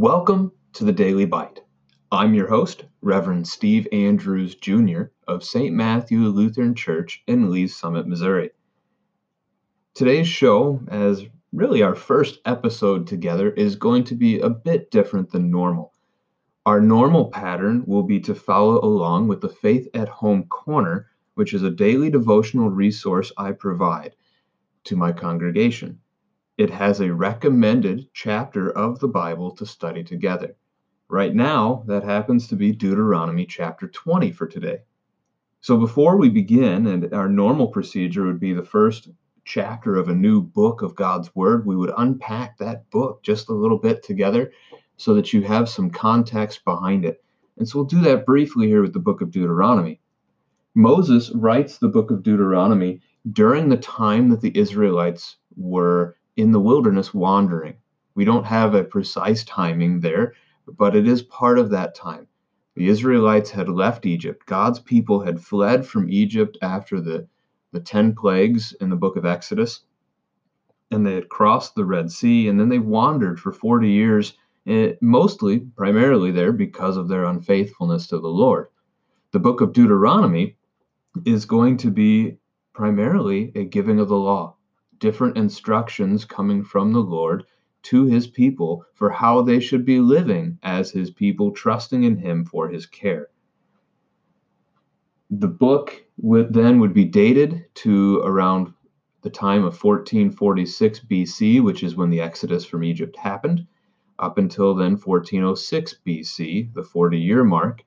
Welcome to the Daily Bite. I'm your host, Reverend Steve Andrews Jr. of St. Matthew Lutheran Church in Lee's Summit, Missouri. Today's show, as really our first episode together, is going to be a bit different than normal. Our normal pattern will be to follow along with the Faith at Home Corner, which is a daily devotional resource I provide to my congregation. It has a recommended chapter of the Bible to study together. Right now, that happens to be Deuteronomy chapter 20 for today. So before we begin, and our normal procedure would be the first chapter of a new book of God's Word, we would unpack that book just a little bit together so that you have some context behind it. And so we'll do that briefly here with the book of Deuteronomy. Moses writes the book of Deuteronomy during the time that the Israelites were in the wilderness wandering. We don't have a precise timing there, but it is part of that time. The Israelites had left Egypt. God's people had fled from Egypt after the 10 plagues in the book of Exodus, and they had crossed the Red Sea, and then they wandered for 40 years, primarily there because of their unfaithfulness to the Lord. The book of Deuteronomy is going to be primarily a giving of the law, different instructions coming from the Lord to his people for how they should be living as his people, trusting in him for his care. The book would be dated to around the time of 1446 BC, which is when the Exodus from Egypt happened, up until then 1406 BC, the 40-year mark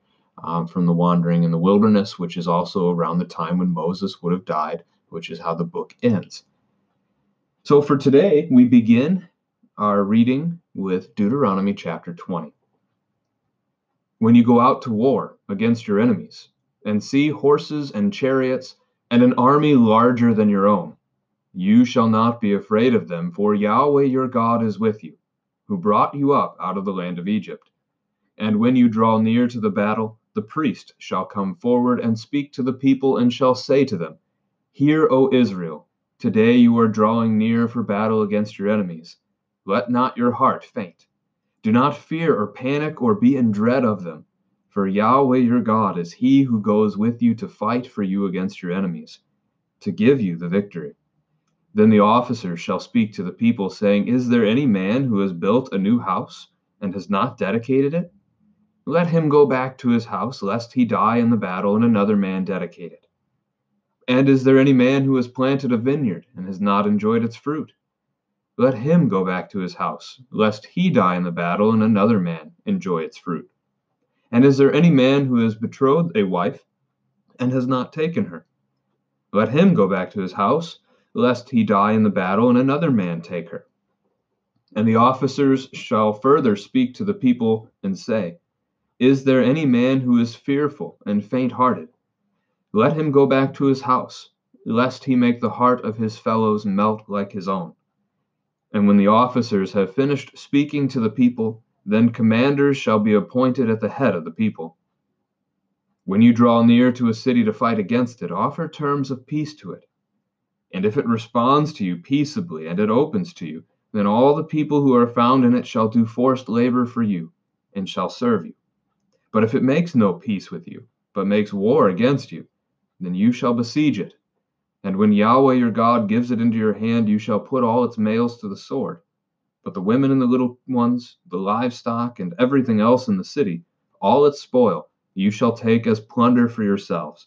from the wandering in the wilderness, which is also around the time when Moses would have died, which is how the book ends. So for today, we begin our reading with Deuteronomy chapter 20. When you go out to war against your enemies and see horses and chariots and an army larger than your own, you shall not be afraid of them, for Yahweh your God is with you, who brought you up out of the land of Egypt. And when you draw near to the battle, the priest shall come forward and speak to the people and shall say to them, Hear, O Israel, today you are drawing near for battle against your enemies. Let not your heart faint. Do not fear or panic or be in dread of them, for Yahweh your God is he who goes with you to fight for you against your enemies, to give you the victory. Then the officers shall speak to the people, saying, Is there any man who has built a new house and has not dedicated it? Let him go back to his house, lest he die in the battle and another man dedicate it. And is there any man who has planted a vineyard and has not enjoyed its fruit? Let him go back to his house, lest he die in the battle and another man enjoy its fruit. And is there any man who has betrothed a wife and has not taken her? Let him go back to his house, lest he die in the battle and another man take her. And the officers shall further speak to the people and say, Is there any man who is fearful and faint-hearted? Let him go back to his house, lest he make the heart of his fellows melt like his own. And when the officers have finished speaking to the people, then commanders shall be appointed at the head of the people. When you draw near to a city to fight against it, offer terms of peace to it. And if it responds to you peaceably and it opens to you, then all the people who are found in it shall do forced labor for you and shall serve you. But if it makes no peace with you, but makes war against you, then you shall besiege it. And when Yahweh your God gives it into your hand, you shall put all its males to the sword. But the women and the little ones, the livestock, and everything else in the city, all its spoil, you shall take as plunder for yourselves.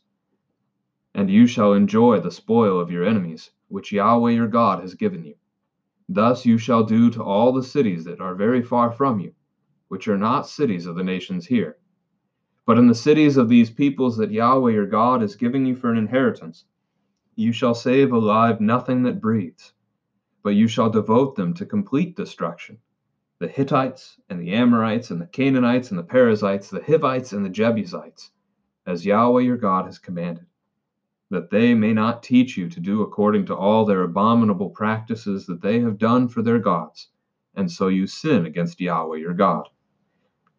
And you shall enjoy the spoil of your enemies, which Yahweh your God has given you. Thus you shall do to all the cities that are very far from you, which are not cities of the nations here. But in the cities of these peoples that Yahweh your God is giving you for an inheritance, you shall save alive nothing that breathes, but you shall devote them to complete destruction, the Hittites and the Amorites and the Canaanites and the Perizzites, the Hivites and the Jebusites, as Yahweh your God has commanded, that they may not teach you to do according to all their abominable practices that they have done for their gods, and so you sin against Yahweh your God.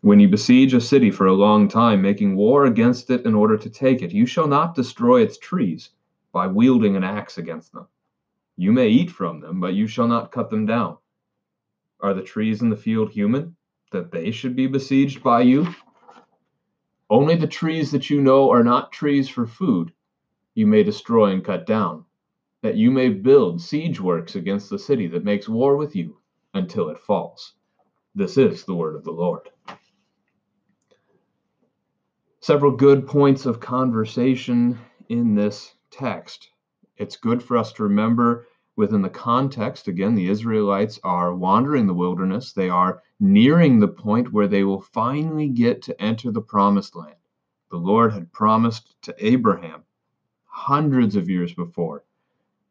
When you besiege a city for a long time, making war against it in order to take it, you shall not destroy its trees by wielding an axe against them. You may eat from them, but you shall not cut them down. Are the trees in the field human? that they should be besieged by you? Only the trees that you know are not trees for food you may destroy and cut down, that you may build siege works against the city that makes war with you until it falls. This is the word of the Lord. Several good points of conversation in this text. It's good for us to remember within the context, again, the Israelites are wandering the wilderness. They are nearing the point where they will finally get to enter the promised land. The Lord had promised to Abraham hundreds of years before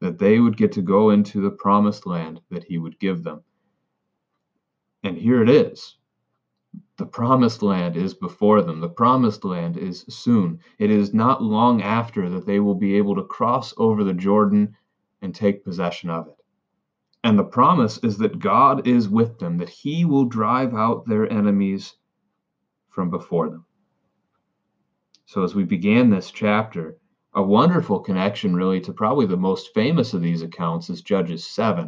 that they would get to go into the promised land that he would give them. And here it is. The promised land is before them. The promised land is soon. It is not long after that they will be able to cross over the Jordan and take possession of it. And the promise is that God is with them, that he will drive out their enemies from before them. So as we began this chapter, a wonderful connection really to probably the most famous of these accounts is Judges 7.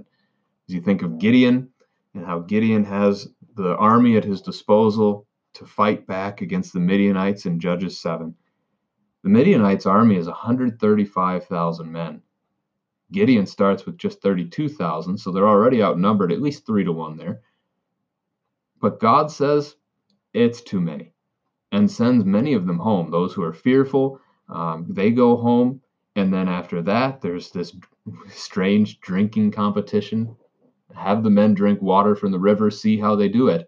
As you think of Gideon and how Gideon has the army at his disposal to fight back against the Midianites in Judges 7. The Midianites' army is 135,000 men. Gideon starts with just 32,000, so they're already outnumbered at least 3-1 there. But God says it's too many and sends many of them home. Those who are fearful, they go home. And then after that, there's this strange drinking competition. Have the men drink water from the river, see how they do it.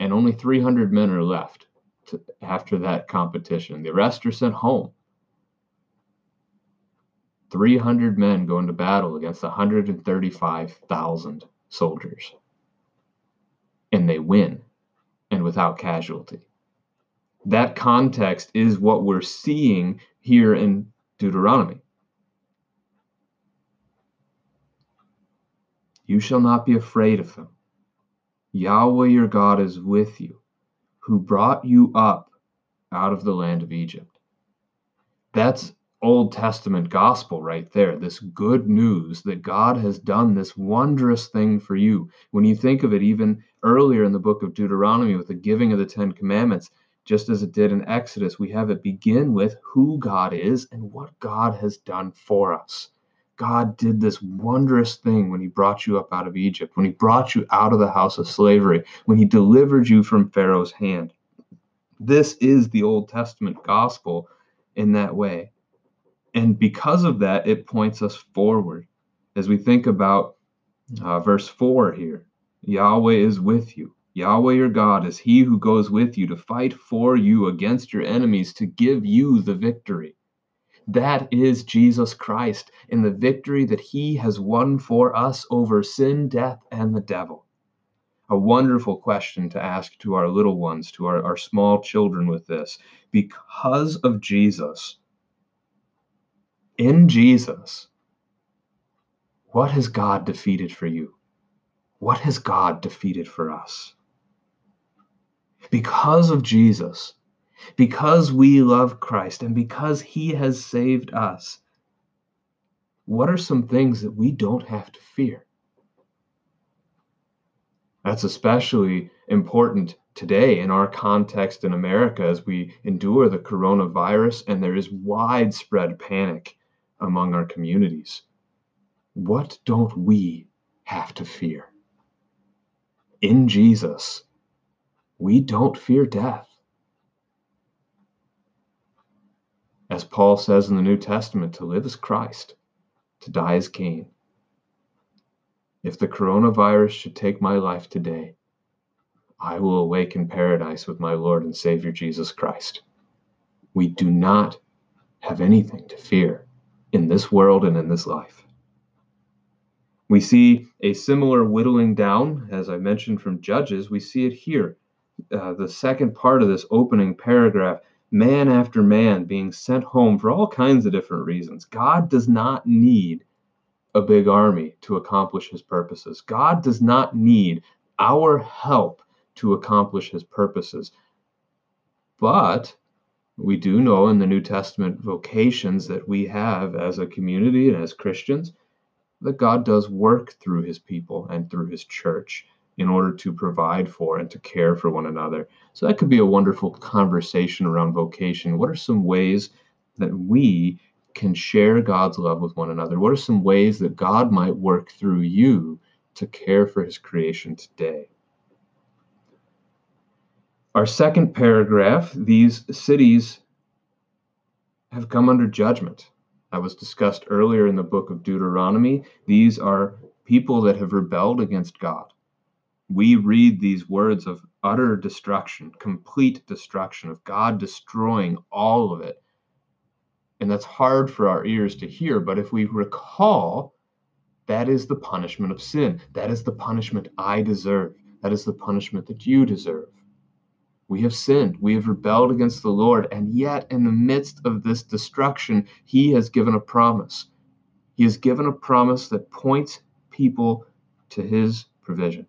And only 300 men are left after that competition. The rest are sent home. 300 men go into battle against 135,000 soldiers. And they win, and without casualty. That context is what we're seeing here in Deuteronomy. You shall not be afraid of them. Yahweh your God is with you, who brought you up out of the land of Egypt. That's Old Testament gospel right there, this good news that God has done this wondrous thing for you. When you think of it even earlier in the book of Deuteronomy with the giving of the Ten Commandments, just as it did in Exodus, we have it begin with who God is and what God has done for us. God did this wondrous thing when he brought you up out of Egypt, when he brought you out of the house of slavery, when he delivered you from Pharaoh's hand. This is the Old Testament gospel in that way. And because of that, it points us forward. As we think about verse 4 here, Yahweh is with you. Yahweh your God is he who goes with you to fight for you against your enemies, to give you the victory. That is Jesus Christ and the victory that he has won for us over sin, death, and the devil. A wonderful question to ask to our little ones, to our small children with this. Because of Jesus, in Jesus, what has God defeated for you? What has God defeated for us? Because of Jesus, because we love Christ, and because he has saved us, what are some things that we don't have to fear? That's especially important today in our context in America as we endure the coronavirus, and there is widespread panic among our communities. What don't we have to fear? In Jesus, we don't fear death. As Paul says in the New Testament, to live is Christ, to die is gain. If the coronavirus should take my life today, I will awake in paradise with my Lord and Savior Jesus Christ. We do not have anything to fear in this world and in this life. We see a similar whittling down, as I mentioned from Judges. We see it here, the second part of this opening paragraph, man after man being sent home for all kinds of different reasons. God does not need a big army to accomplish his purposes. God does not need our help to accomplish his purposes. But we do know in the New Testament vocations that we have as a community and as Christians that God does work through his people and through his church in order to provide for and to care for one another. So that could be a wonderful conversation around vocation. What are some ways that we can share God's love with one another? What are some ways that God might work through you to care for his creation today? Our second paragraph, these cities have come under judgment. That was discussed earlier in the book of Deuteronomy. These are people that have rebelled against God. We read these words of utter destruction, complete destruction, of God destroying all of it. And that's hard for our ears to hear, but if we recall, that is the punishment of sin. That is the punishment I deserve. That is the punishment that you deserve. We have sinned. We have rebelled against the Lord. And yet, in the midst of this destruction, he has given a promise. He has given a promise that points people to his provision.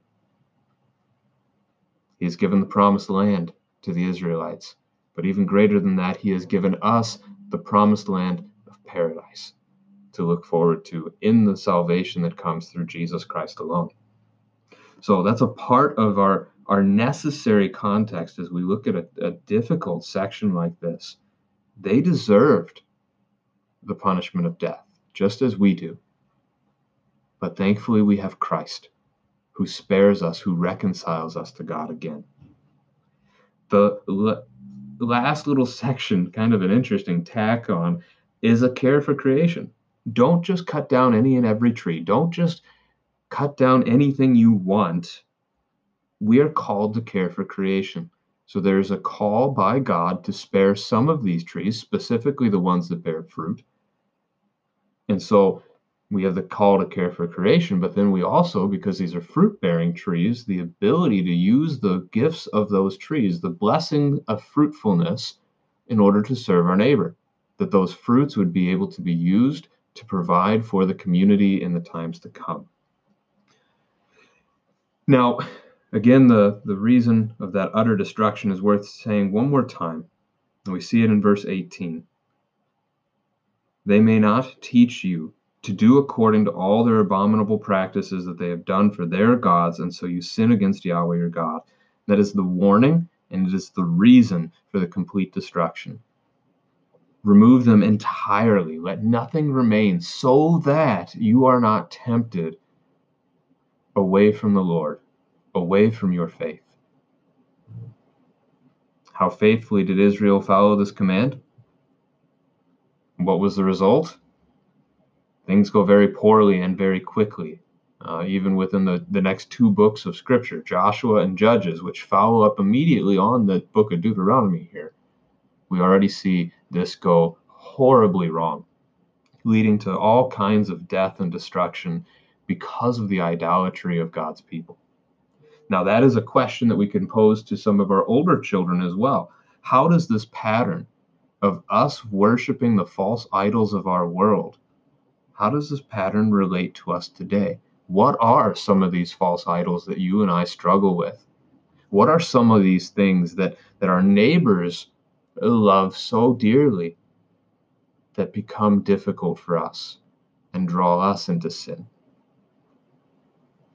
He has given the promised land to the Israelites. But even greater than that, he has given us the promised land of paradise to look forward to in the salvation that comes through Jesus Christ alone. So that's a part of our necessary context as we look at a difficult section like this. They deserved the punishment of death, just as we do. But thankfully we have Christ, who spares us, who reconciles us to God again. The last little section, kind of an interesting tack on, is a care for creation. Don't just cut down any and every tree. Don't just cut down anything you want. We are called to care for creation. So there is a call by God to spare some of these trees, specifically the ones that bear fruit. And so we have the call to care for creation, but then we also, because these are fruit-bearing trees, the ability to use the gifts of those trees, the blessing of fruitfulness, in order to serve our neighbor, that those fruits would be able to be used to provide for the community in the times to come. Now, again, the reason of that utter destruction is worth saying one more time, and we see it in verse 18. They may not teach you to do according to all their abominable practices that they have done for their gods, and so you sin against Yahweh your God. That is the warning, and it is the reason for the complete destruction. Remove them entirely. Let nothing remain, so that you are not tempted away from the Lord, away from your faith. How faithfully did Israel follow this command? What was the result? Things go very poorly and very quickly, even within the next two books of Scripture, Joshua and Judges, which follow up immediately on the book of Deuteronomy here. We already see this go horribly wrong, leading to all kinds of death and destruction because of the idolatry of God's people. Now, that is a question that we can pose to some of our older children as well. How does this pattern of us worshiping the false idols of our world, how does this pattern relate to us today? What are some of these false idols that you and I struggle with? What are some of these things that our neighbors love so dearly that become difficult for us and draw us into sin?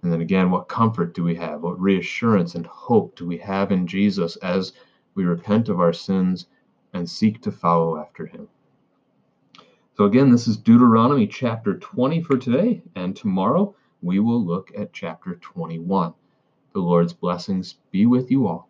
And then again, what comfort do we have? What reassurance and hope do we have in Jesus as we repent of our sins and seek to follow after him? So again, this is Deuteronomy chapter 20 for today, and tomorrow we will look at chapter 21. The Lord's blessings be with you all.